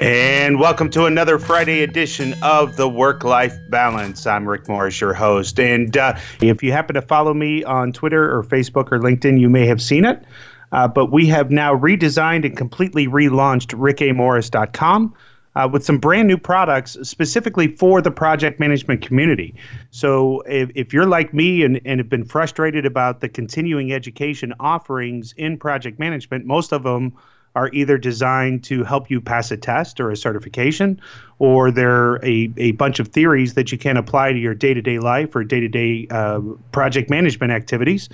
And welcome to another Friday edition of the Work-Life Balance. I'm Rick Morris, your host. And if you happen to follow me on Twitter or Facebook or LinkedIn, you may have seen it. But we have now redesigned and completely relaunched RickAMorris.com with some brand new products specifically for the project management community. So if you're like me and have been frustrated about the continuing education offerings in project management, most of them are either designed to help you pass a test or a certification, or they're a bunch of theories that you can apply to your day-to-day life or day-to-day project management activities.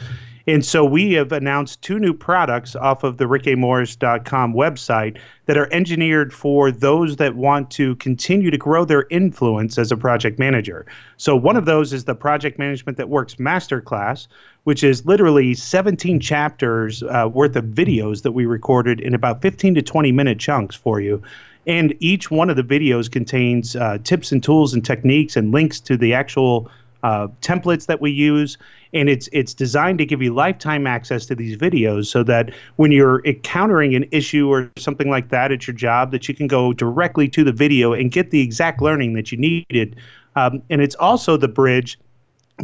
And so we have announced two new products off of the RickAMorris.com website that are engineered for those that want to continue to grow their influence as a project manager. So one of those is the Project Management That Works Masterclass, which is literally 17 chapters worth of videos that we recorded in about 15 to 20-minute chunks for you. And each one of the videos contains tips and tools and techniques and links to the actual templates that we use, and it's designed to give you lifetime access to these videos so that when you're encountering an issue or something like that at your job, that you can go directly to the video and get the exact learning that you needed. And it's also the bridge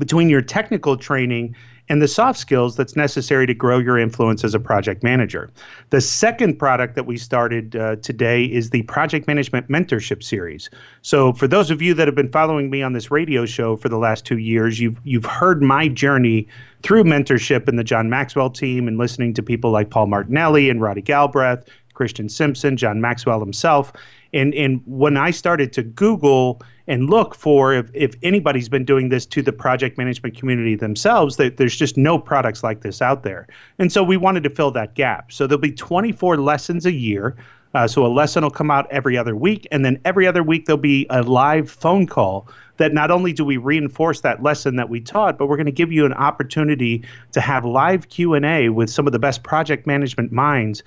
between your technical training and the soft skills that's necessary to grow your influence as a project manager. The second product that we started today is the Project Management Mentorship Series. So for those of you that have been following me on this radio show for the last 2 years, you've heard my journey through mentorship in the John Maxwell team and listening to people like Paul Martinelli and Roddy Galbraith, Christian Simpson, John Maxwell himself. And when I started to Google and look for if anybody's been doing this to the project management community themselves, that there's just no products like this out there. And so we wanted to fill that gap. So there'll be 24 lessons a year. So a lesson will come out every other week. And then every other week, there'll be a live phone call that not only do we reinforce that lesson that we taught, but we're going to give you an opportunity to have live Q&A with some of the best project management minds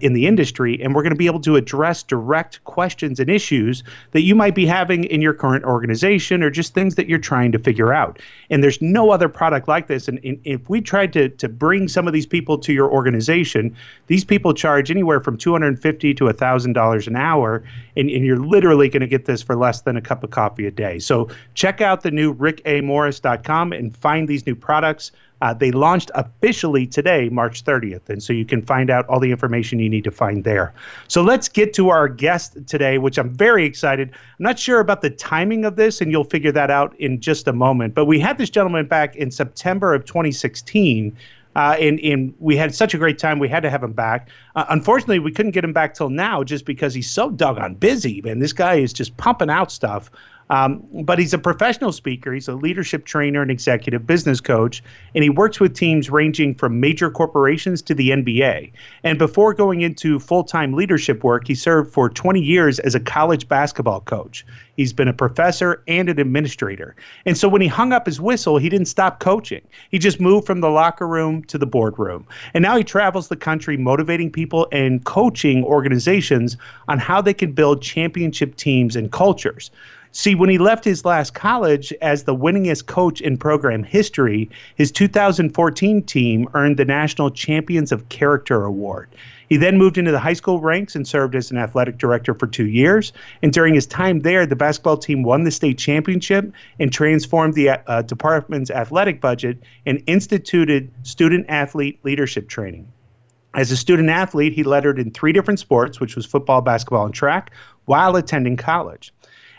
in the industry. And we're going to be able to address direct questions and issues that you might be having in your current organization or just things that you're trying to figure out. And there's no other product like this. And if we tried to bring some of these people to your organization, these people charge anywhere from $250 to $1,000 an hour. And you're literally going to get this for less than a cup of coffee a day. So check out the new RickAMorris.com and find these new products. They launched officially today, March 30th, and so you can find out all the information you need to find there. So let's get to our guest today, which I'm very excited. I'm not sure about the timing of this, and you'll figure that out in just a moment. But we had this gentleman back in September of 2016, and we had such a great time, we had to have him back. Unfortunately, we couldn't get him back till now just because he's so doggone busy, man. This guy is just pumping out stuff. But he's a professional speaker, he's a leadership trainer and executive business coach, and he works with teams ranging from major corporations to the NBA. And before going into full-time leadership work, he served for 20 years as a college basketball coach. He's been a professor and an administrator. And so when he hung up his whistle, he didn't stop coaching. He just moved from the locker room to the boardroom. And now he travels the country motivating people and coaching organizations on how they can build championship teams and cultures. See, when he left his last college as the winningest coach in program history, his 2014 team earned the National Champions of Character Award. He then moved into the high school ranks and served as an athletic director for 2 years. And during his time there, the basketball team won the state championship and transformed the department's athletic budget and instituted student-athlete leadership training. As a student-athlete, he lettered in three different sports, which was football, basketball, and track, while attending college.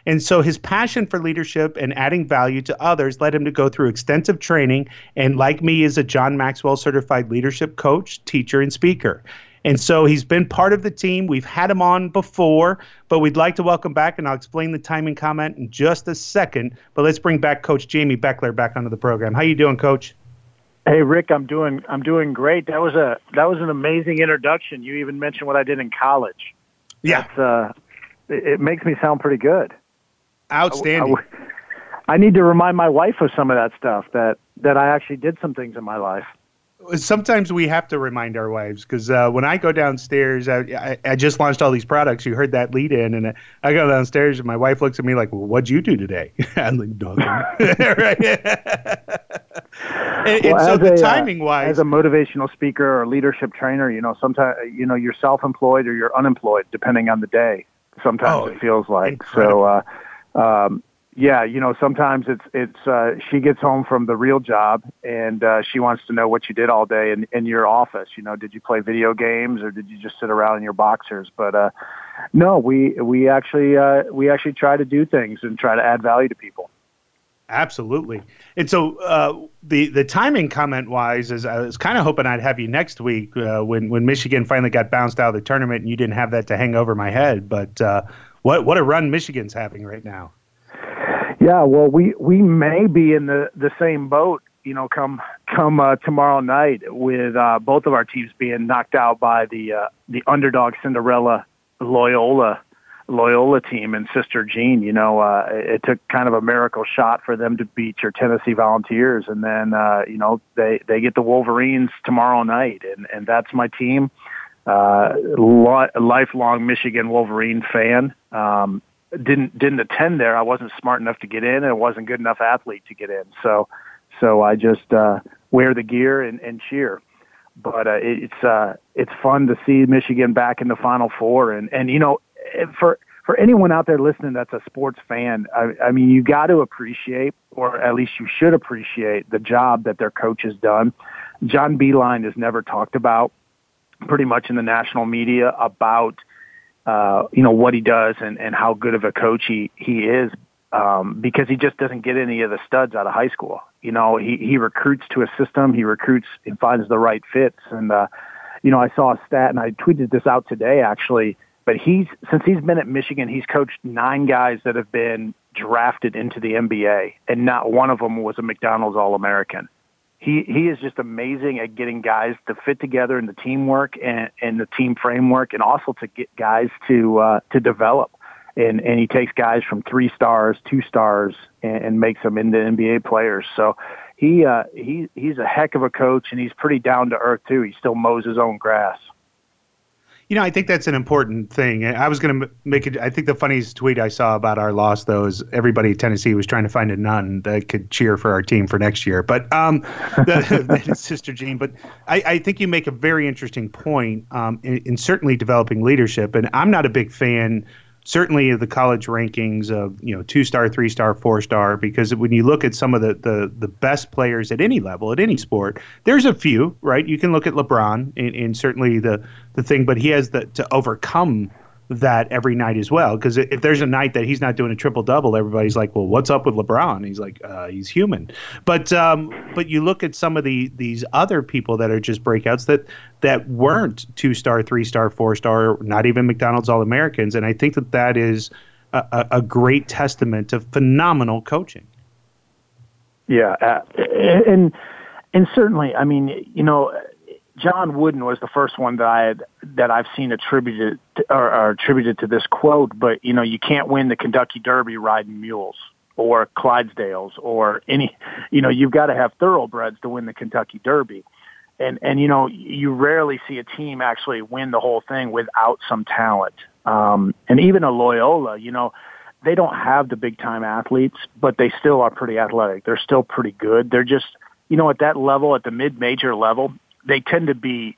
And so his passion for leadership and adding value to others led him to go through extensive training and, like me, is a John Maxwell certified leadership coach, teacher, and speaker. And so he's been part of the team. We've had him on before, but we'd like to welcome back, and I'll explain the timing comment in just a second. But let's bring back Coach Jamy Bechler back onto the program. How you doing, Coach? Hey, Rick, I'm doing great. That was an amazing introduction. You even mentioned what I did in college. Yeah, it makes me sound pretty good. Outstanding. I, I, I need to remind my wife of some of that stuff, that I actually did some things in my life. Sometimes we have to remind our wives, because when I go downstairs, I just launched all these products. You heard that lead in, and I go downstairs, and my wife looks at me like, well, what'd you do today? I'm like, nothing. Right? And so the timing-wise. As a motivational speaker or leadership trainer, sometimes you're self-employed or you're unemployed, depending on the day. Sometimes it feels like. Incredible. So, sometimes it's she gets home from the real job and she wants to know what you did all day in your office. Did you play video games or did you just sit around in your boxers? But no, we actually try to do things and try to add value to people. Absolutely. And so the timing comment wise is I was kind of hoping I'd have you next week when Michigan finally got bounced out of the tournament and you didn't have that to hang over my head. But what a run Michigan's having right now. Yeah, well, we may be in the same boat, come tomorrow night with both of our teams being knocked out by the underdog Cinderella Loyola team and Sister Jean. It took kind of a miracle shot for them to beat your Tennessee Volunteers, and then they get the Wolverines tomorrow night, and that's my team, lifelong Michigan Wolverine fan. Didn't attend there. I wasn't smart enough to get in, and I wasn't good enough athlete to get in. So I just wear the gear and cheer. But it's fun to see Michigan back in the Final Four. And for anyone out there listening that's a sports fan, I mean, you got to appreciate, or at least you should appreciate, the job that their coach has done. John Beilein is never talked about pretty much in the national media about what he does and how good of a coach he is, because he just doesn't get any of the studs out of high school. He recruits to a system, he recruits and finds the right fits. And, I saw a stat, and I tweeted this out today actually, but since he's been at Michigan, he's coached 9 guys that have been drafted into the NBA, and not one of them was a McDonald's All-American. He is just amazing at getting guys to fit together in the teamwork and the team framework, and also to get guys to develop. And he takes guys from 3 stars, 2 stars, and makes them into NBA players. So he's a heck of a coach, and he's pretty down to earth too. He still mows his own grass. I think that's an important thing. I was going to make it. I think the funniest tweet I saw about our loss, though, is everybody in Tennessee was trying to find a nun that could cheer for our team for next year. But that is Sister Jean. But I think you make a very interesting point in certainly developing leadership. And I'm not a big fan, certainly, of the college rankings of 2-star, 3-star, 4-star, because when you look at some of the best players at any level, at any sport, there's a few, right? You can look at LeBron and certainly the thing, but he has to overcome that every night as well. Because if there's a night that he's not doing a triple-double, everybody's like, well, what's up with LeBron? And he's like, he's human. But you look at some of these other people that are just breakouts that weren't 2-star, 3-star, 4-star, not even McDonald's All-Americans. And I think that is a great testament to phenomenal coaching. Yeah. And certainly, I mean, John Wooden was the first one that I've seen attributed to this quote, but you can't win the Kentucky Derby riding mules or Clydesdales or any, you've got to have thoroughbreds to win the Kentucky Derby. And you rarely see a team actually win the whole thing without some talent. And even a Loyola, they don't have the big time athletes, but they still are pretty athletic. They're still pretty good. They're just, at that level, at the mid-major level, they tend to be,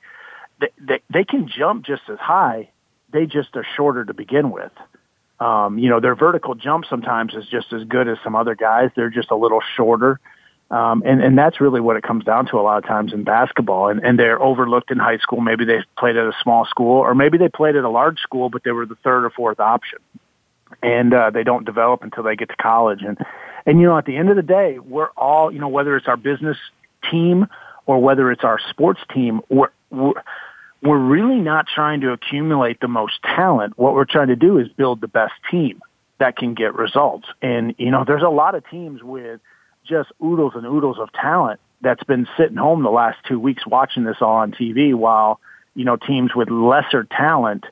they can jump just as high. They just are shorter to begin with. Their vertical jump sometimes is just as good as some other guys. They're just a little shorter. And that's really what it comes down to a lot of times in basketball. And they're overlooked in high school. Maybe they played at a small school, or maybe they played at a large school, but they were the third or fourth option. And they don't develop until they get to college. And at the end of the day, we're all, whether it's our business team or whether it's our sports team, we're really not trying to accumulate the most talent. What we're trying to do is build the best team that can get results. And, there's a lot of teams with just oodles and oodles of talent that's been sitting home the last 2 weeks watching this all on TV, while, teams with lesser talent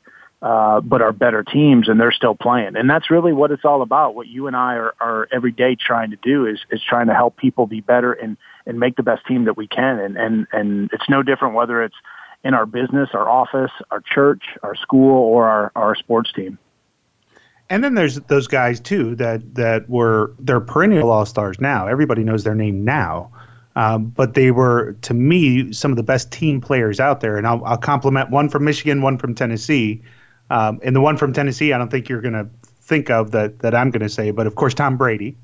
but are better teams, and they're still playing. And that's really what it's all about. What you and I are every day trying to do is trying to help people be better and make the best team that we can. And it's no different whether it's in our business, our office, our church, our school, or our sports team. And then there's those guys too that were perennial all-stars now. Everybody knows their name now. But they were, to me, some of the best team players out there. And I'll compliment one from Michigan, one from Tennessee. And the one from Tennessee, I don't think you're going to think of that I'm going to say. But, of course, Tom Brady,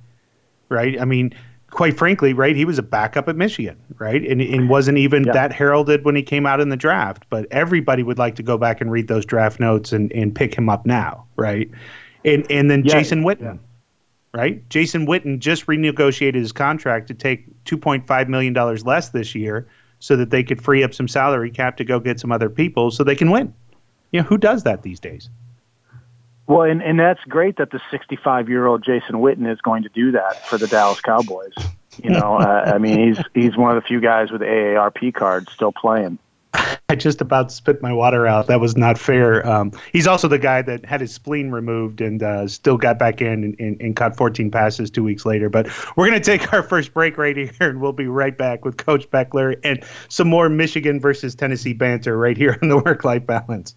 right? I mean, quite frankly, right, he was a backup at Michigan, right? And wasn't even that heralded when he came out in the draft. But everybody would like to go back and read those draft notes and pick him up now, right? And then Jason Witten. Yeah. Right? Jason Witten just renegotiated his contract to take $2.5 million less this year so that they could free up some salary cap to go get some other people so they can win. You know, who does that these days? Well, and that's great that the 65-year-old Jason Witten is going to do that for the Dallas Cowboys. You know, I mean, he's one of the few guys with AARP cards still playing. I just about spit my water out. That was not fair. He's also the guy that had his spleen removed and still got back in and caught 14 passes 2 weeks later. But we're going to take our first break right here, and we'll be right back with Coach Bechler and some more Michigan versus Tennessee banter right here on the Work-Life Balance.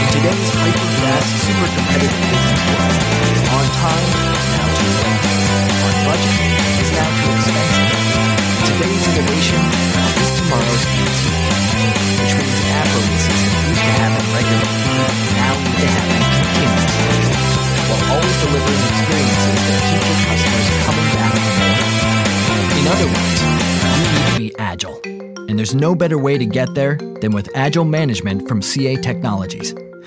In today's hyper-fast, super-competitive business world, on time is now too late. On budget is now too expensive. Today's innovation is tomorrow's antique, which means app releases that used to happen regularly now need to happen continuously, while always delivering experiences that keep your customers coming back for more. In other words, agile. And there's no better way to get there than with Agile Management from CA Technologies,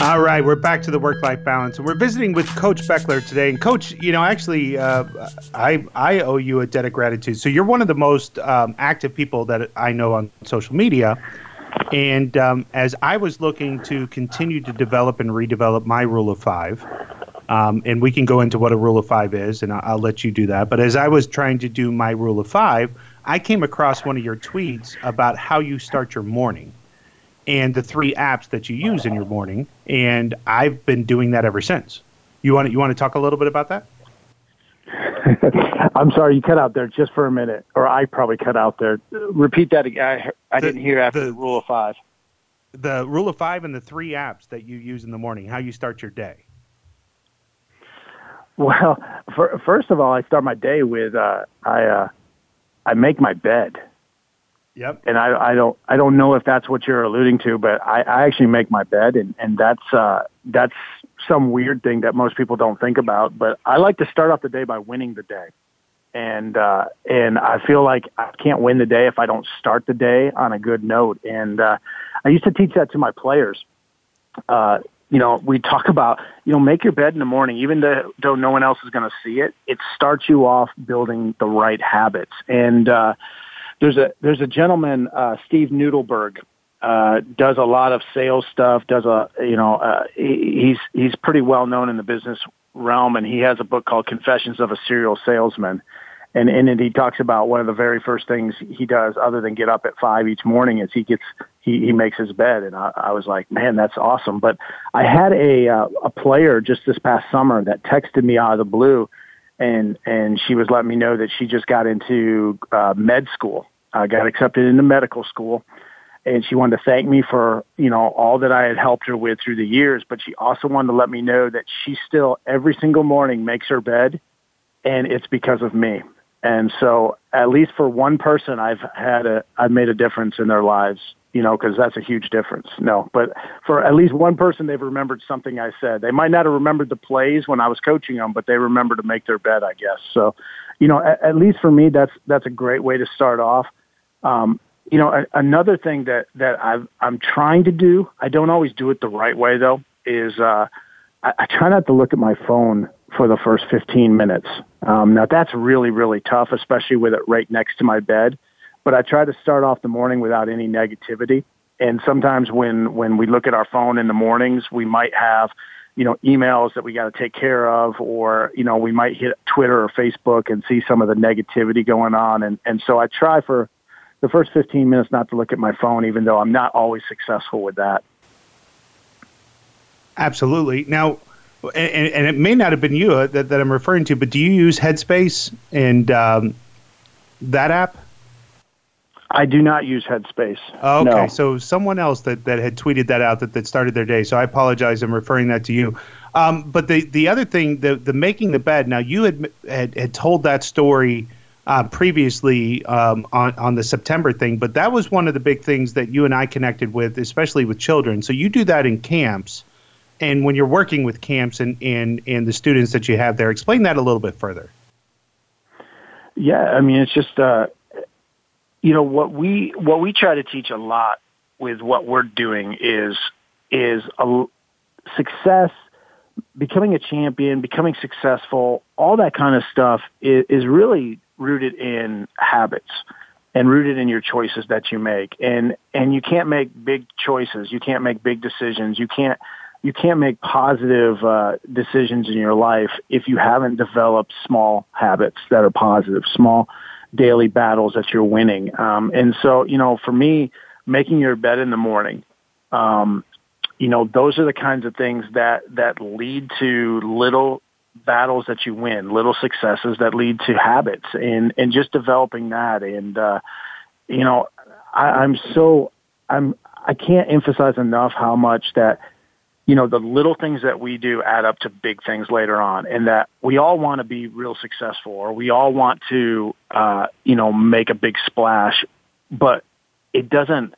All right, we're back to the Work-Life Balance. And we're visiting with Coach Bechler today. And Coach, you know, actually, I owe you a debt of gratitude. So you're one of the most active people that I know on social media. And as I was looking to continue to develop and redevelop my Rule of Five, and we can go into what a Rule of Five is, and I'll let you do that. But as I was trying to do my Rule of Five, I came across one of your tweets about how you start your morning and the three apps that you use in your morning, and I've been doing that ever since. You want to talk a little bit about that? I'm sorry, you cut out there just for a minute, or I probably cut out there. Repeat that again. I didn't hear after the Rule of Five. The Rule of Five and the three apps that you use in the morning, how you start your day. Well, first of all, I start my day with I make my bed. Yep. And I don't know if that's what you're alluding to, but I actually make my bed, and that's some weird thing that most people don't think about. But I like to start off the day by winning the day, and I feel like I can't win the day if I don't start the day on a good note. And I used to teach that to my players. You know, we talk about, you know, make your bed in the morning, even though no one else is going to see it. It starts you off building the right habits. And there's a gentleman, Steve Nudelberg, does a lot of sales stuff. He's pretty well known in the business realm, and he has a book called Confessions of a Serial Salesman. And in it, he talks about one of the very first things he does other than get up at 5 each morning is he makes his bed. And I was like, man, that's awesome. But I had a player just this past summer that texted me out of the blue, and she was letting me know that she just got into med school, got accepted into medical school. And she wanted to thank me for, you know, all that I had helped her with through the years. But she also wanted to let me know that she still every single morning makes her bed, and it's because of me. And so at least for one person, I've made a difference in their lives, you know, because that's a huge difference. No, but for at least one person, they've remembered something I said. They might not have remembered the plays when I was coaching them, but they remember to make their bed, I guess. So, you know, at least for me, that's a great way to start off. You know, another thing that I'm trying to do, I don't always do it the right way though, is I try not to look at my phone for the first 15 minutes. Now that's really, really tough, especially with it right next to my bed. But I try to start off the morning without any negativity. And sometimes when we look at our phone in the mornings, we might have, you know, emails that we got to take care of, or, you know, we might hit Twitter or Facebook and see some of the negativity going on. And so I try for the first 15 minutes not to look at my phone, even though I'm not always successful with that. Absolutely. Now, and it may not have been you that I'm referring to, but do you use Headspace and that app? I do not use Headspace. Oh, okay, no. So someone else that had tweeted that out that started their day, so I apologize, I'm referring that to you. But the other thing, the making the bed, now you had told that story previously on the September thing, but that was one of the big things that you and I connected with, especially with children. So you do that in camps. And when you're working with camps and the students that you have there, explain that a little bit further. Yeah, I mean, it's just, you know, what we try to teach a lot with what we're doing is success, becoming a champion, becoming successful, all that kind of stuff is really rooted in habits and rooted in your choices that you make. And you can't make big choices. You can't make big decisions. You can't make positive decisions in your life if you haven't developed small habits that are positive, small daily battles that you're winning. And so, you know, for me, making your bed in the morning, you know, those are the kinds of things that lead to little battles that you win, little successes that lead to habits, and just developing that. And, you know, I can't emphasize enough how much that, you know, the little things that we do add up to big things later on, and that we all want to be real successful, or we all want to, you know, make a big splash, but it doesn't,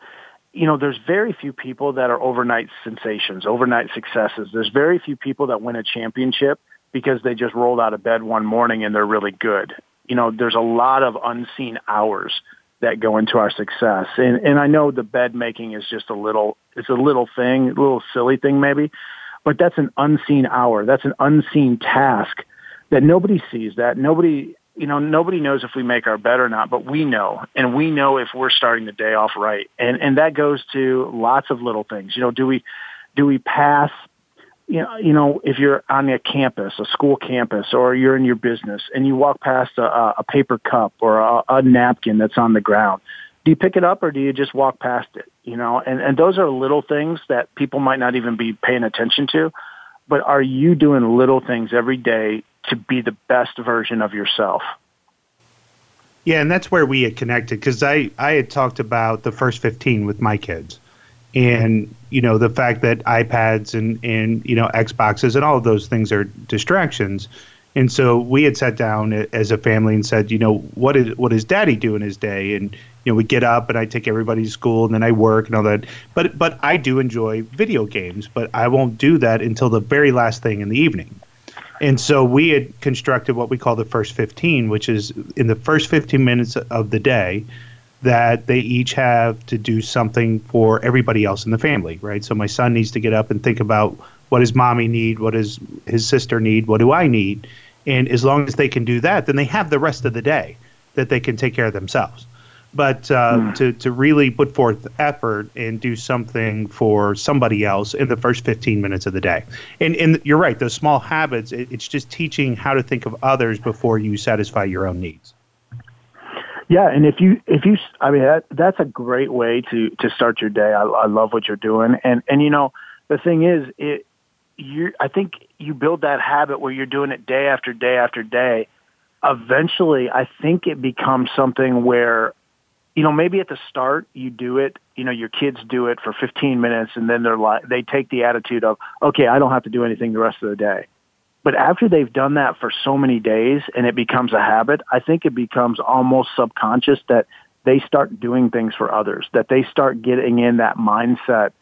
you know, there's very few people that are overnight sensations, overnight successes. There's very few people that win a championship because they just rolled out of bed one morning and they're really good. You know, there's a lot of unseen hours that go into our success. And I know the bed making is just a little thing, a little silly thing maybe, but that's an unseen hour. That's an unseen task that nobody sees, that nobody knows if we make our bed or not, but we know, and we know if we're starting the day off right. And that goes to lots of little things. You know, do we pass, you know, if you're on a campus, a school campus, or you're in your business and you walk past a paper cup or a napkin that's on the ground, do you pick it up or do you just walk past it? You know, and those are little things that people might not even be paying attention to, but are you doing little things every day to be the best version of yourself? Yeah, and that's where we had connected, because I had talked about the first 15 with my kids, and you know, the fact that iPads and you know, Xboxes and all of those things are distractions. And so we had sat down as a family and said, you know, what does Daddy do in his day? And you know, we get up and I take everybody to school and then I work and all that. But I do enjoy video games, but I won't do that until the very last thing in the evening. And so we had constructed what we call the first 15, which is in the first 15 minutes of the day that they each have to do something for everybody else in the family, right? So my son needs to get up and think about, what does mommy need? What does his sister need? What do I need? And as long as they can do that, then they have the rest of the day that they can take care of themselves. But to really put forth effort and do something for somebody else in the first 15 minutes of the day. And you're right, those small habits, it's just teaching how to think of others before you satisfy your own needs. Yeah, and if you, I mean, that's a great way to start your day. I love what you're doing. And you know, the thing is, I think you build that habit where you're doing it day after day after day. Eventually, I think it becomes something where, you know, maybe at the start you do it, you know, your kids do it for 15 minutes and then they're like, they take the attitude of, okay, I don't have to do anything the rest of the day. But after they've done that for so many days and it becomes a habit, I think it becomes almost subconscious that they start doing things for others, that they start getting in that mindset,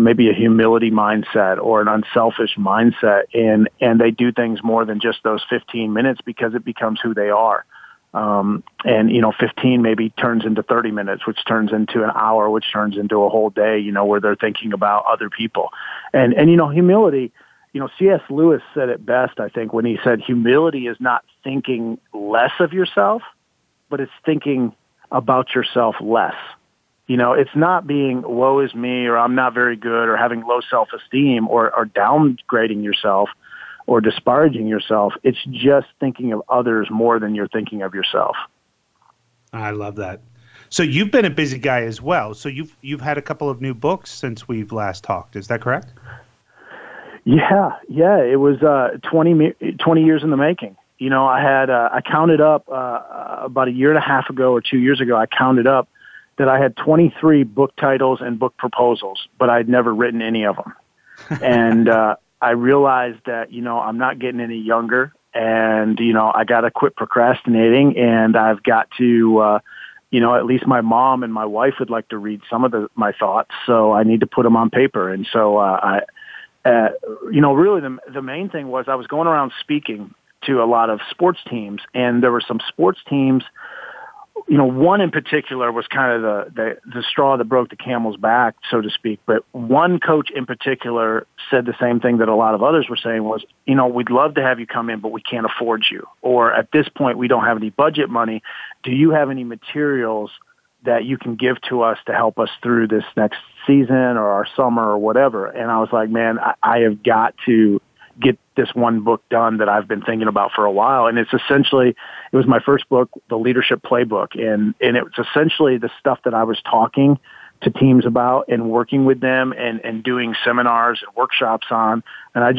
maybe a humility mindset or an unselfish mindset. And they do things more than just those 15 minutes because it becomes who they are. And you know, 15 maybe turns into 30 minutes, which turns into an hour, which turns into a whole day, you know, where they're thinking about other people. And, you know, humility, you know, C.S. Lewis said it best, I think, when he said humility is not thinking less of yourself, but it's thinking about yourself less. You know, it's not being woe is me, or I'm not very good, or having low self-esteem, or downgrading yourself, or disparaging yourself. It's just thinking of others more than you're thinking of yourself. I love that. So you've been a busy guy as well. So you've had a couple of new books since we've last talked. Is that correct? Yeah. It was 20 years in the making. You know, I had I counted up about a year and a half ago or 2 years ago. I counted up that I had 23 book titles and book proposals, but I'd never written any of them. And I realized that, you know, I'm not getting any younger, and, you know, I got to quit procrastinating, and I've got to, you know, at least my mom and my wife would like to read some of my thoughts. So I need to put them on paper. And so you know, really the main thing was I was going around speaking to a lot of sports teams, and there were some sports teams, you know, one in particular was kind of the straw that broke the camel's back, so to speak. But one coach in particular said the same thing that a lot of others were saying was, you know, we'd love to have you come in, but we can't afford you. Or at this point, we don't have any budget money. Do you have any materials that you can give to us to help us through this next season or our summer or whatever? And I was like, man, I have got to get this one book done that I've been thinking about for a while. And it's essentially, it was my first book, The Leadership Playbook. And it was essentially the stuff that I was talking to teams about and working with them and doing seminars and workshops on. And I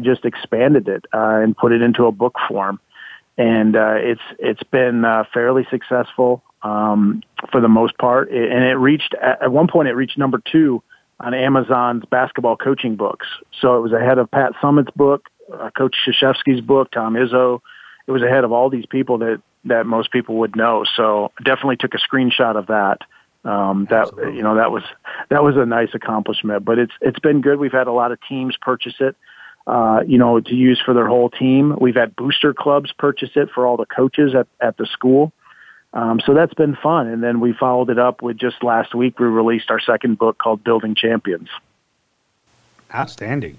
just expanded it and put it into a book form. And it's been fairly successful for the most part. And it reached, at one point it reached number 2 on Amazon's basketball coaching books. So it was ahead of Pat Summitt's book, Coach Krzyzewski's book, Tom Izzo. It was ahead of all these people that most people would know. So definitely took a screenshot of that. Absolutely. You know, that was a nice accomplishment, but it's been good. We've had a lot of teams purchase it, you know, to use for their whole team. We've had booster clubs purchase it for all the coaches at the school. So that's been fun. And then we followed it up with, just last week, we released our second book called Building Champions. Outstanding.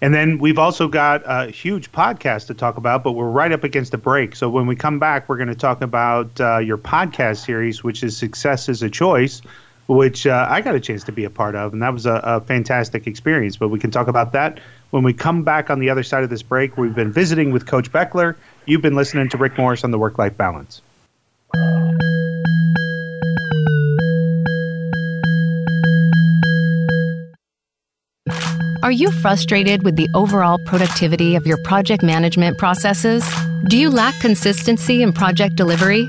And then we've also got a huge podcast to talk about, but we're right up against a break. So when we come back, we're going to talk about your podcast series, which is Success is a Choice, which I got a chance to be a part of. And that was a fantastic experience, but we can talk about that When we come back on the other side of this break, we've been visiting with Coach Bechler. You've been listening to Rick Morris on the Work-Life Balance. Are you frustrated with the overall productivity of your project management processes? Do you lack consistency in project delivery?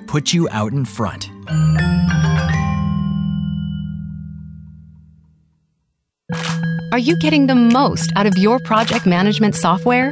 put you out in front? Are you getting the most out of your project management software?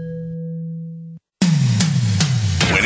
When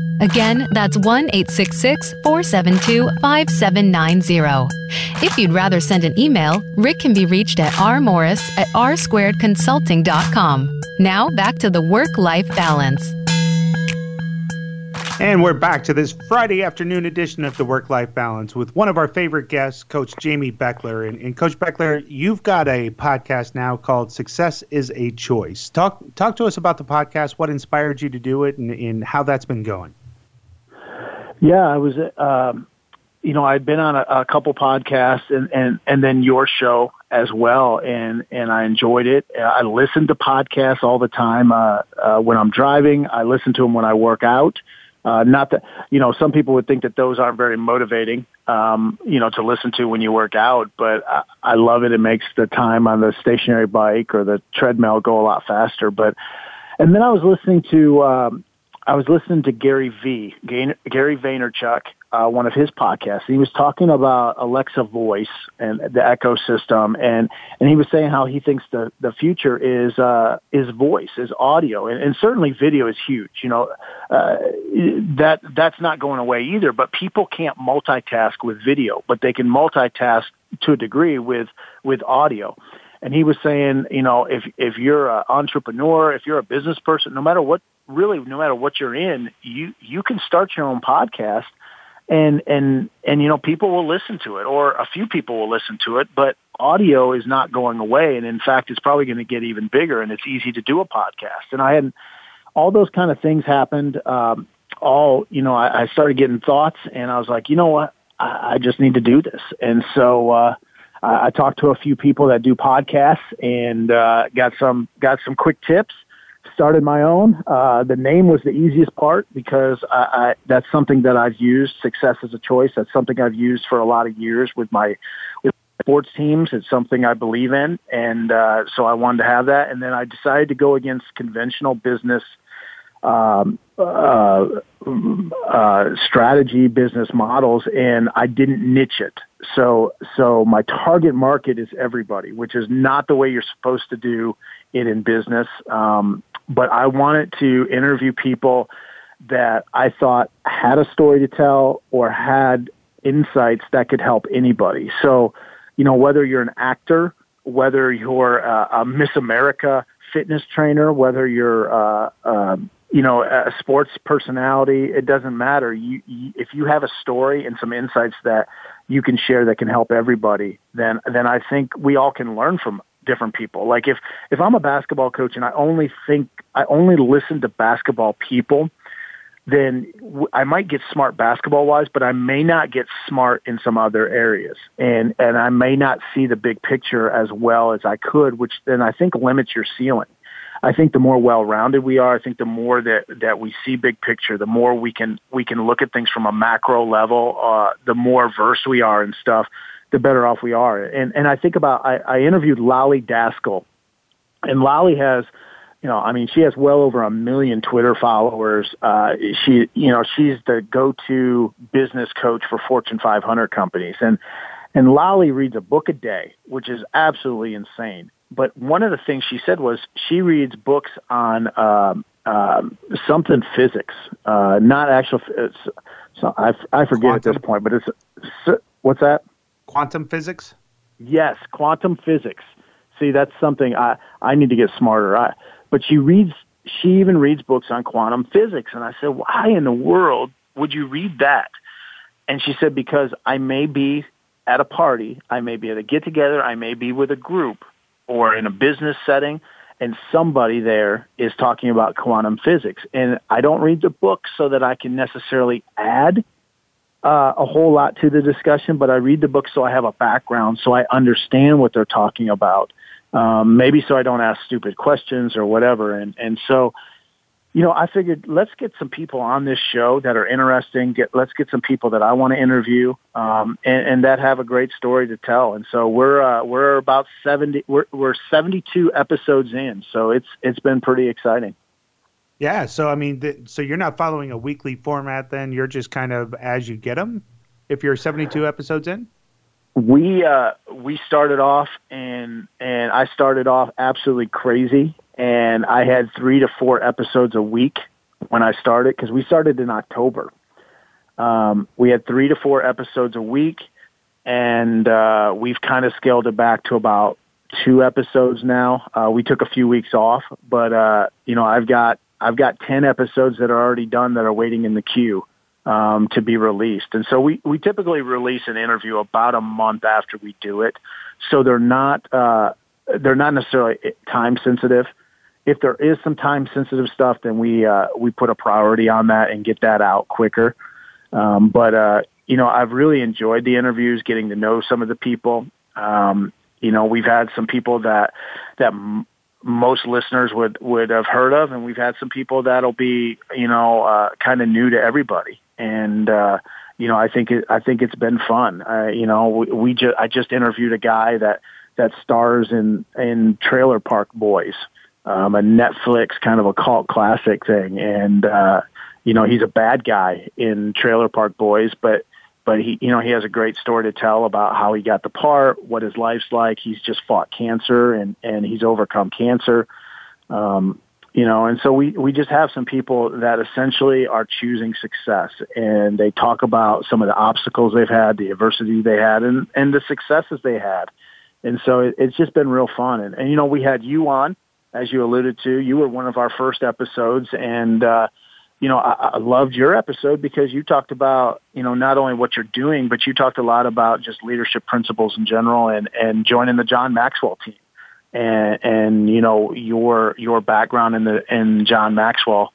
Again, that's 1-866-472-5790. If you'd rather send an email, Rick can be reached at rmorris@r-squaredconsulting.com. Now back to the Work-Life Balance. And we're back to this Friday afternoon edition of the Work-Life Balance with one of our favorite guests, Coach Jamy Bechler. And Coach Bechler, you've got a podcast now called Success is a Choice. Talk to us about the podcast, what inspired you to do it, and how that's been going. Yeah, I was, I'd been on a couple podcasts and then your show as well. And I enjoyed it. I listen to podcasts all the time. When I'm driving, I listen to them when I work out. Not that, some people would think that those aren't very motivating, to listen to when you work out, but I love it. It makes the time on the stationary bike or the treadmill go a lot faster. And then I was listening to, Gary Vaynerchuk, one of his podcasts. He was talking about Alexa Voice and the Echo system, and he was saying how he thinks the future is voice, is audio, and certainly video is huge. That's not going away either. But people can't multitask with video, but they can multitask to a degree with audio. And he was saying, if you're an entrepreneur, if you're a business person, no matter what you're in, you can start your own podcast and people will listen to it, or a few people will listen to it, but audio is not going away. And in fact, it's probably going to get even bigger, and it's easy to do a podcast. And I hadn't, all those kind of things happened. I started getting thoughts, and I was like, you know what? I just need to do this. And so, I talked to a few people that do podcasts and got some quick tips. started my own. The name was the easiest part because I that's something that I've used. Success is a Choice. That's something I've used for a lot of years with my sports teams. It's something I believe in. And so I wanted to have that. And then I decided to go against conventional business strategy, business models, and I didn't niche it. So my target market is everybody, which is not the way you're supposed to do it in business. But I wanted to interview people that I thought had a story to tell or had insights that could help anybody. So, you know, whether you're an actor, whether you're a Miss America fitness trainer, whether you're a sports personality, it doesn't matter. You if you have a story and some insights that you can share that can help everybody, then I think we all can learn from different people. Like if I'm a basketball coach and I only listen to basketball people, then I might get smart basketball-wise, but I may not get smart in some other areas. And I may not see the big picture as well as I could, which then I think limits your ceiling. I think the more well-rounded we are, I think the more that we see big picture, the more we can look at things from a macro level, the more versed we are in stuff, the better off we are. And I think about, I interviewed Lolly Daskal, and Lolly has, you know, I mean, she has well over 1 million Twitter followers. She's the go-to business coach for Fortune 500 companies. And Lolly reads a book a day, which is absolutely insane. But one of the things she said was she reads books on something physics, not actual. I forget quantum. At this point, but it's what's that? Quantum physics? Yes, quantum physics. See, that's something I need to get smarter. But she even reads books on quantum physics. And I said, why in the world would you read that? And she said, because I may be at a party, I may be at a get-together, I may be with a group or in a business setting, and somebody there is talking about quantum physics. And I don't read the book so that I can necessarily add a whole lot to the discussion, but I read the book so I have a background, so I understand what they're talking about. Maybe so I don't ask stupid questions or whatever. And so, you know, I figured let's get some people on this show that are interesting. Let's get some people that I want to interview, and that have a great story to tell. And so we're about 70, we're 72 episodes in. So it's been pretty exciting. Yeah. So, I mean, so you're not following a weekly format then? You're just kind of as you get them if you're 72 episodes in? We started off and I started off absolutely crazy, and I had 3 to 4 episodes a week when I started, because we started in October. We had 3 to 4 episodes a week, and we've kind of scaled it back to about 2 episodes now. We took a few weeks off, but you know, I've got 10 episodes that are already done that are waiting in the queue to be released. And so we typically release an interview about a month after we do it. So they're not necessarily time sensitive. If there is some time sensitive stuff, then we put a priority on that and get that out quicker. You know, I've really enjoyed the interviews, getting to know some of the people. You know, we've had some people that most listeners would have heard of, and we've had some people that'll be, you know, kind of new to everybody. And, you know, I think it's been fun. You know, I just interviewed a guy that stars in Trailer Park Boys, a Netflix kind of a cult classic thing. And, you know, he's a bad guy in Trailer Park Boys, but he, you know, he has a great story to tell about how he got the part, what his life's like. He's just fought cancer and he's overcome cancer. You know, and so we just have some people that essentially are choosing success, and they talk about some of the obstacles they've had, the adversity they had, and the successes they had. And so it's just been real fun. And, you know, we had you on, as you alluded to. You were one of our first episodes, and, you know, I loved your episode because you talked about, you know, not only what you're doing, but you talked a lot about just leadership principles in general and joining the John Maxwell team and you know, your background in John Maxwell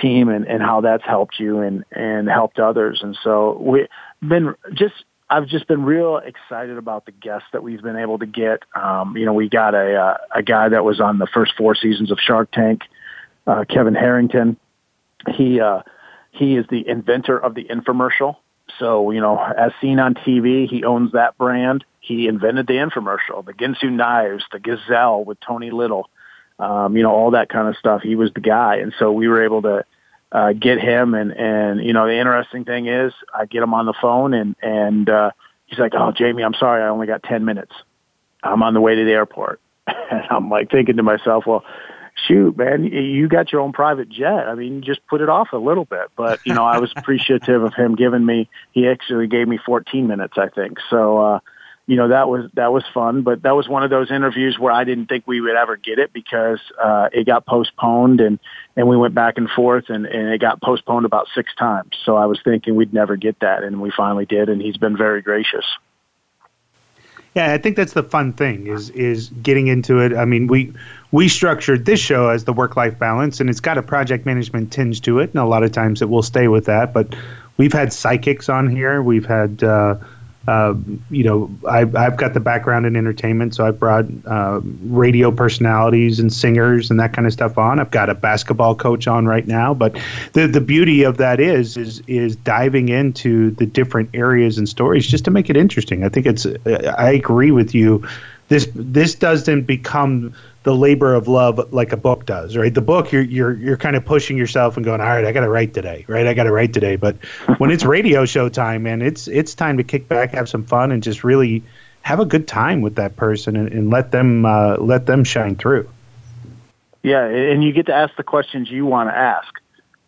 team and how that's helped you and helped others. And so I've just been real excited about the guests that we've been able to get. You know, we got a guy that was on the first 4 seasons of Shark Tank. Kevin Harrington. He is the inventor of the infomercial. So, you know, as seen on TV, he owns that brand. He invented the infomercial, the Ginsu knives, the Gazelle with Tony Little, you know, all that kind of stuff. He was the guy. And so we were able to get him. And, you know, the interesting thing is I get him on the phone and he's like, "Oh, Jamy, I'm sorry. I only got 10 minutes. I'm on the way to the airport." And I'm like thinking to myself, well, shoot, man, you got your own private jet. I mean, just put it off a little bit. But, you know, I was appreciative of him giving me, he actually gave me 14 minutes, I think. So, you know, that was fun. But that was one of those interviews where I didn't think we would ever get it because it got postponed and we went back and forth and it got postponed about 6 times. So I was thinking we'd never get that. And we finally did. And he's been very gracious. Yeah, I think that's the fun thing is getting into it. I mean, we structured this show as the work-life balance, and it's got a project management tinge to it, and a lot of times it will stay with that. But we've had psychics on here. We've had, you know, I've got the background in entertainment, so I've brought radio personalities and singers and that kind of stuff on. I've got a basketball coach on right now. But the beauty of that is diving into the different areas and stories just to make it interesting. I think it's – I agree with you. This doesn't become the labor of love like a book does, right? The book, you're kind of pushing yourself and going, all right, I got to write today, right? I got to write today. But when it's radio show time, man, it's time to kick back, have some fun, and just really have a good time with that person and let them shine through. Yeah, and you get to ask the questions you want to ask.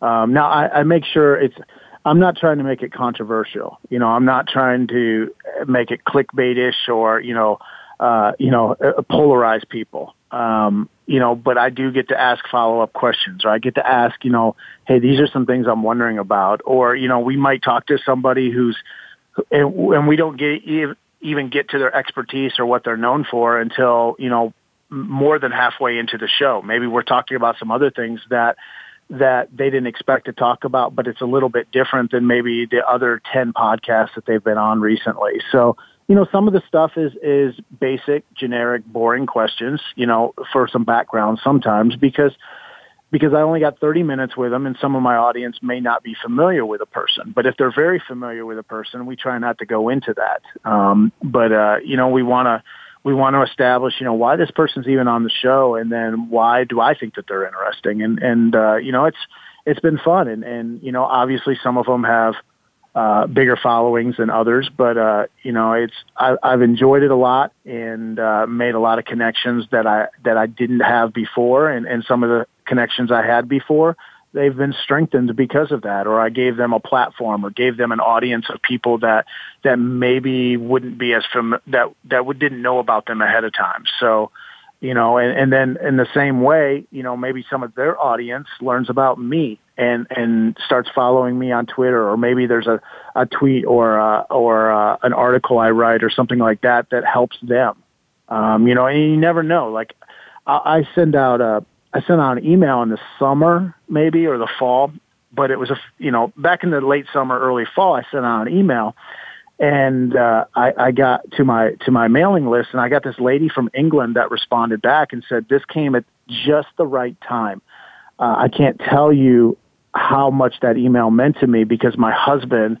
Now, I make sure it's. I'm not trying to make it controversial. You know, I'm not trying to make it clickbaitish or polarize people, you know, but I do get to ask follow-up questions, or I get to ask, you know, hey, these are some things I'm wondering about, or, you know, we might talk to somebody who's, and we don't even get to their expertise or what they're known for until, you know, more than halfway into the show. Maybe we're talking about some other things that they didn't expect to talk about, but it's a little bit different than maybe the other 10 podcasts that they've been on recently. So, you know, some of the stuff is basic, generic, boring questions, you know, for some background sometimes because I only got 30 minutes with them, and some of my audience may not be familiar with a person. But if they're very familiar with a person, we try not to go into that. You know, we want to establish, you know, why this person's even on the show, and then why do I think that they're interesting? And you know, it's been fun. And, you know, obviously some of them have bigger followings than others, but, you know, I've enjoyed it a lot and, made a lot of connections that I didn't have before. And some of the connections I had before, they've been strengthened because of that, or I gave them a platform or gave them an audience of people that maybe wouldn't be as didn't know about them ahead of time. So, you know, and then in the same way, you know, maybe some of their audience learns about me and starts following me on Twitter, or maybe there's a tweet or an article I write or something like that helps them. You know, and you never know. Like I send out an email in the summer maybe, or the fall, but it was back in the late summer, early fall, I sent out an email. And I got to my mailing list, and I got this lady from England that responded back and said, "This came at just the right time. I can't tell you how much that email meant to me because my husband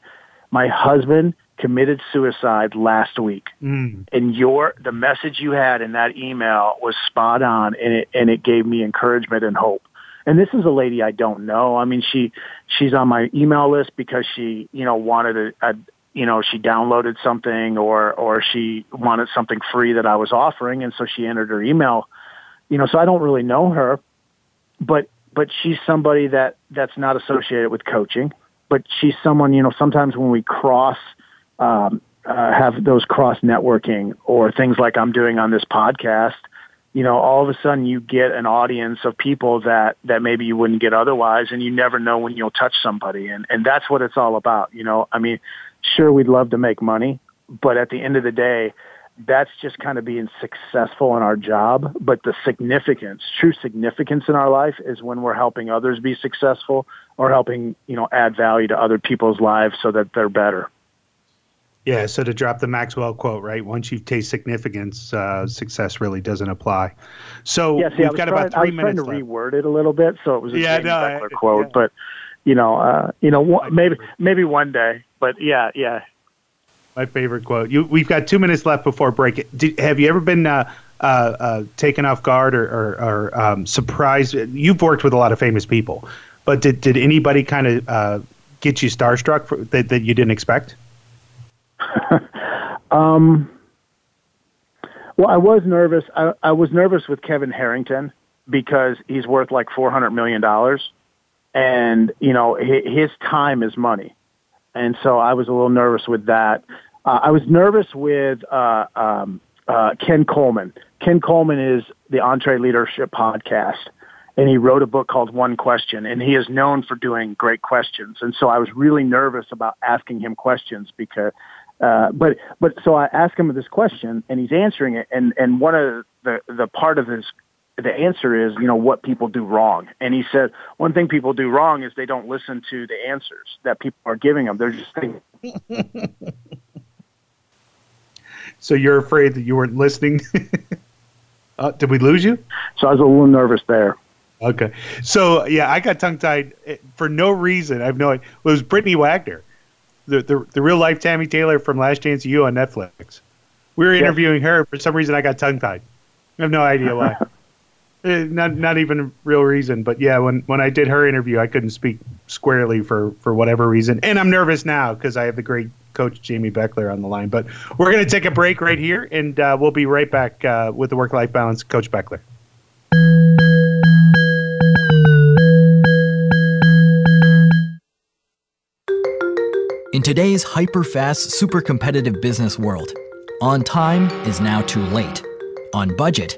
committed suicide last week, and the message you had in that email was spot on, and it gave me encouragement and hope." And this is a lady I don't know. I mean, she's on my email list because she, you know, wanted she downloaded something or she wanted something free that I was offering. And so she entered her email, you know, so I don't really know her, but she's somebody that's not associated with coaching, but she's someone, you know, sometimes when we have those cross networking or things like I'm doing on this podcast, you know, all of a sudden you get an audience of people that maybe you wouldn't get otherwise. And you never know when you'll touch somebody. And that's what it's all about. You know, I mean, sure, we'd love to make money, but at the end of the day, that's just kind of being successful in our job. But the significance, true significance in our life is when we're helping others be successful or helping, you know, add value to other people's lives so that they're better. Yeah, so to drop the Maxwell quote, right? Once you've tasted significance, success really doesn't apply. So yeah, see, we've got about 3 minutes left. I was trying to reword it a little bit, so it was a Jamy Bechler quote. Yeah. But maybe one day. But yeah. My favorite quote. We've got 2 minutes left before break. Have you ever been taken off guard or surprised? You've worked with a lot of famous people, but did anybody kind of get you starstruck that you didn't expect? Well, I was nervous. I was nervous with Kevin Harrington because he's worth like $400 million. And, his time is money. And so I was a little nervous with that. I was nervous with Ken Coleman. Ken Coleman is the Entree Leadership Podcast. And he wrote a book called One Question, and he is known for doing great questions. And so I was really nervous about asking him questions because, so I asked him this question, and he's answering it. And one of the part of the answer is, what people do wrong. And he said, one thing people do wrong is they don't listen to the answers that people are giving them. They're just thinking. So you're afraid that you weren't listening? Did we lose you? So I was a little nervous there. Okay. So, yeah, I got tongue-tied for no reason. I have no idea. Well, it was Brittany Wagner, the real-life Tammy Taylor from Last Chance U on Netflix. We were interviewing her. For some reason, I got tongue-tied. I have no idea why. Not even a real reason. But, yeah, when I did her interview, I couldn't speak squarely for whatever reason. And I'm nervous now because I have the great coach Jamy Bechler on the line. But we're going to take a break right here, and we'll be right back with the Work-Life Balance, Coach Bechler. In today's hyper-fast, super-competitive business world, on time is now too late. On budget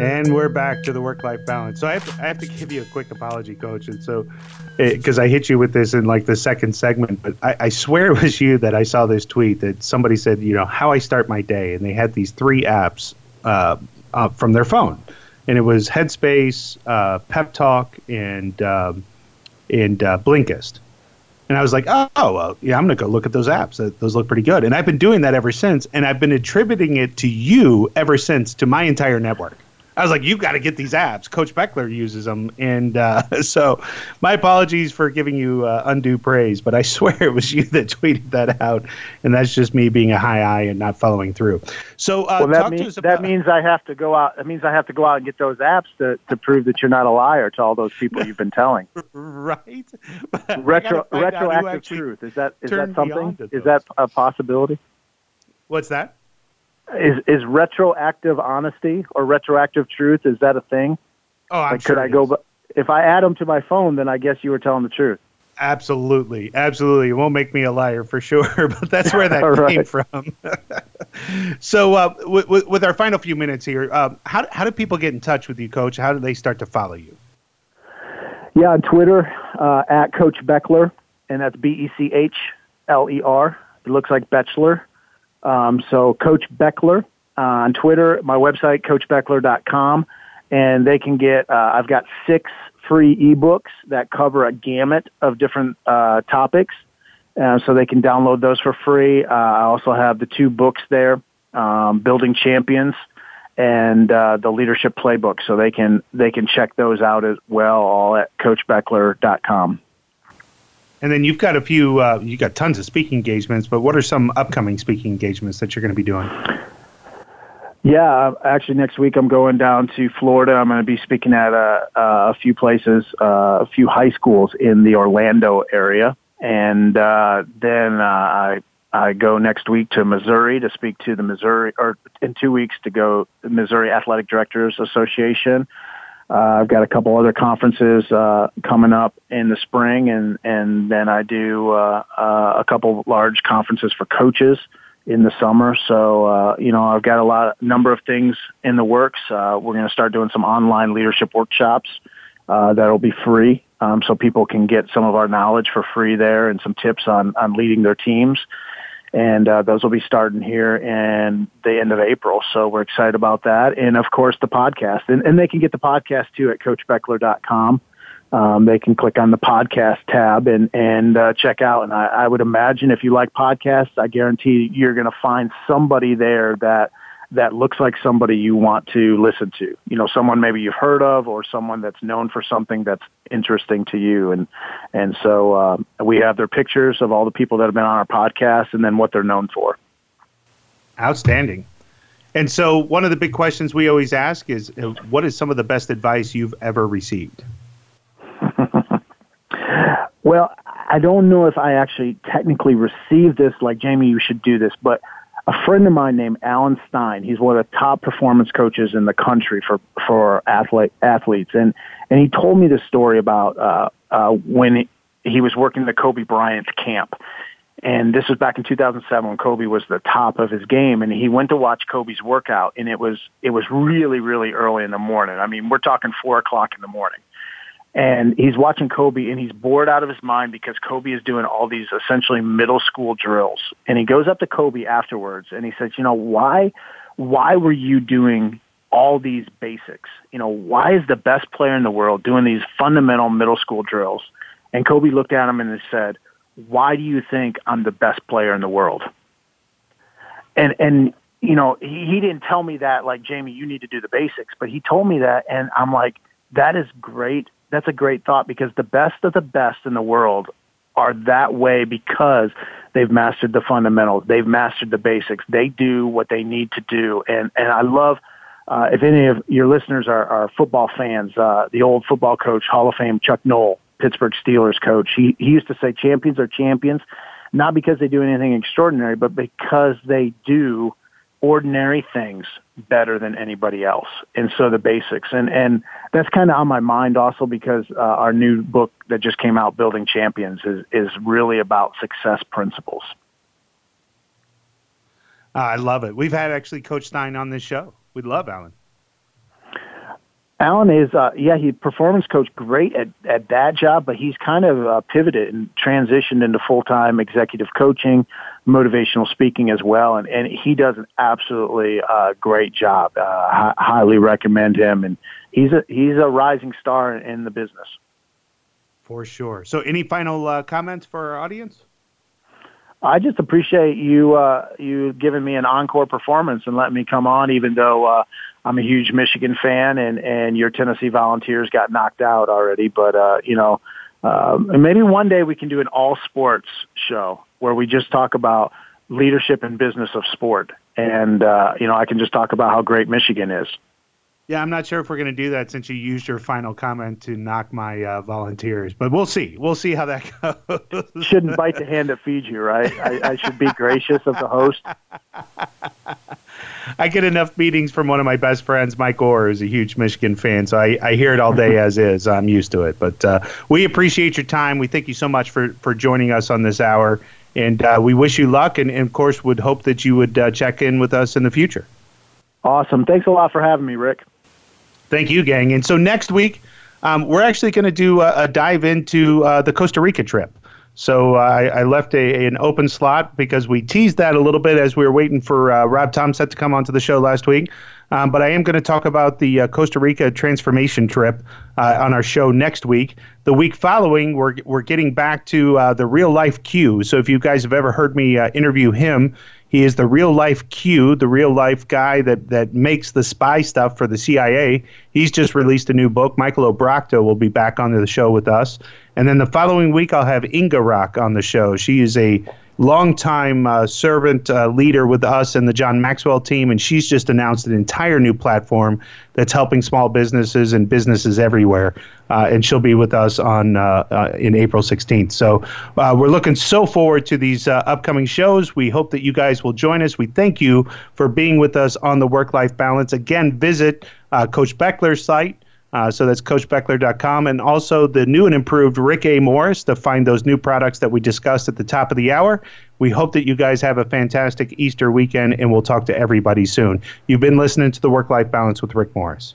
And we're back to the work-life balance. So I have to give you a quick apology, Coach. And so, because I hit you with this in like the second segment, but I swear it was you that I saw this tweet that somebody said, you know, how I start my day. And they had these three apps from their phone. And it was Headspace, Pep Talk, and Blinkist. And I was like, well, yeah, I'm going to go look at those apps. Those look pretty good. And I've been doing that ever since. And I've been attributing it to you ever since, to my entire network. I was like, you've got to get these apps. Coach Bechler uses them. And so my apologies for giving you undue praise, but I swear it was you that tweeted that out. And that's just me being a high eye and not following through. So that means I have to go out and get those apps to prove that you're not a liar to all those people you've been telling. Right? But retroactive truth. Is that something? Is that a possibility? What's that? Is retroactive honesty or retroactive truth, is that a thing? Oh, I'm sure. If I add them to my phone, then I guess you were telling the truth. Absolutely. Absolutely. It won't make me a liar for sure, but that's where that came from. So with our final few minutes here, how do people get in touch with you, Coach? How do they start to follow you? Yeah, on Twitter, at Coach Bechler, and that's Bechler. It looks like Bechler. So Coach Bechler on Twitter, my website, coachbechler.com, and they can get, I've got 6 free ebooks that cover a gamut of different topics, so they can download those for free. I also have the 2 books there, Building Champions and The Leadership Playbook, so they can check those out as well, all at coachbechler.com. And then you've got you got tons of speaking engagements, but what are some upcoming speaking engagements that you're going to be doing? Yeah, actually next week I'm going down to Florida. I'm going to be speaking at a few places, a few high schools in the Orlando area. And then I go next week to Missouri to speak to the Missouri, or in 2 weeks to go Missouri Athletic Directors Association. I've got a couple other conferences coming up in the spring, and then I do a couple large conferences for coaches in the summer. So, I've got a number of things in the works. We're going to start doing some online leadership workshops that'll be free, so people can get some of our knowledge for free there and some tips on leading their teams. And those will be starting here in the end of April. So we're excited about that. And, of course, the podcast. And they can get the podcast, too, at coachbechler.com. They can click on the podcast tab and check out. And I would imagine if you like podcasts, I guarantee you're going to find somebody there that looks like somebody you want to listen to. You know, someone maybe you've heard of, or someone that's known for something that's interesting to you. And so we have their pictures of all the people that have been on our podcast and then what they're known for. Outstanding. And so one of the big questions we always ask is, what is some of the best advice you've ever received? Well, I don't know if I actually technically received this, like, Jamie, you should do this, but a friend of mine named Alan Stein, he's one of the top performance coaches in the country for athletes. And he told me this story about when he was working the Kobe Bryant camp. And this was back in 2007 when Kobe was the top of his game. And he went to watch Kobe's workout, and it was really, really early in the morning. I mean, we're talking 4:00 in the morning. And he's watching Kobe, and he's bored out of his mind because Kobe is doing all these essentially middle school drills. And he goes up to Kobe afterwards, and he says, you know, why were you doing all these basics? You know, why is the best player in the world doing these fundamental middle school drills? And Kobe looked at him and he said, why do you think I'm the best player in the world? And you know, he didn't tell me that, like, Jamie, you need to do the basics, but he told me that, and I'm like, that is great. That's a great thought, because the best of the best in the world are that way because they've mastered the fundamentals. They've mastered the basics. They do what they need to do. And I love, if any of your listeners are football fans, the old football coach, Hall of Fame Chuck Knoll, Pittsburgh Steelers coach, he used to say champions are champions, not because they do anything extraordinary, but because they do ordinary things better than anybody else. And so the basics. And that's kind of on my mind also, because our new book that just came out, Building Champions, is really about success principles. I love it. We've had actually Coach Stein on this show. We love Alan. Alan is, he performance coached great at that job, but he's kind of pivoted and transitioned into full-time executive coaching, motivational speaking as well. And he does an absolutely great job. Highly recommend him. And he's a rising star in the business. For sure. So any final comments for our audience? I just appreciate you giving me an encore performance and letting me come on, even though I'm a huge Michigan fan and your Tennessee Volunteers got knocked out already. But, and maybe one day we can do an all sports show where we just talk about leadership and business of sport. And, I can just talk about how great Michigan is. Yeah, I'm not sure if we're going to do that since you used your final comment to knock my Volunteers, but we'll see. We'll see how that goes. Shouldn't bite the hand that feeds you, right? I should be gracious of the host. I get enough meetings from one of my best friends, Mike Orr, who's a huge Michigan fan, so I hear it all day as is. I'm used to it. But we appreciate your time. We thank you so much for joining us on this hour, and we wish you luck and, of course, would hope that you would check in with us in the future. Awesome. Thanks a lot for having me, Rick. Thank you, gang. And so next week, we're actually going to do a dive into the Costa Rica trip. So I left an open slot because we teased that a little bit as we were waiting for Rob Thompson to come onto the show last week. But I am going to talk about the Costa Rica transformation trip on our show next week. The week following, we're getting back to the real life Q. So if you guys have ever heard me interview him, he is the real life Q, the real life guy that makes the spy stuff for the CIA. He's just released a new book. Michael Obrachto will be back on the show with us. And then the following week, I'll have Inga Rock on the show. She is a longtime servant leader with us and the John Maxwell team, and she's just announced an entire new platform that's helping small businesses and businesses everywhere. And she'll be with us on in April 16th. So we're looking so forward to these upcoming shows. We hope that you guys will join us. We thank you for being with us on the Work-Life Balance. Again, visit Coach Bechler's site. So that's coachbechler.com, and also the new and improved Rick A. Morris to find those new products that we discussed at the top of the hour. We hope that you guys have a fantastic Easter weekend, and we'll talk to everybody soon. You've been listening to The Work-Life Balance with Rick Morris.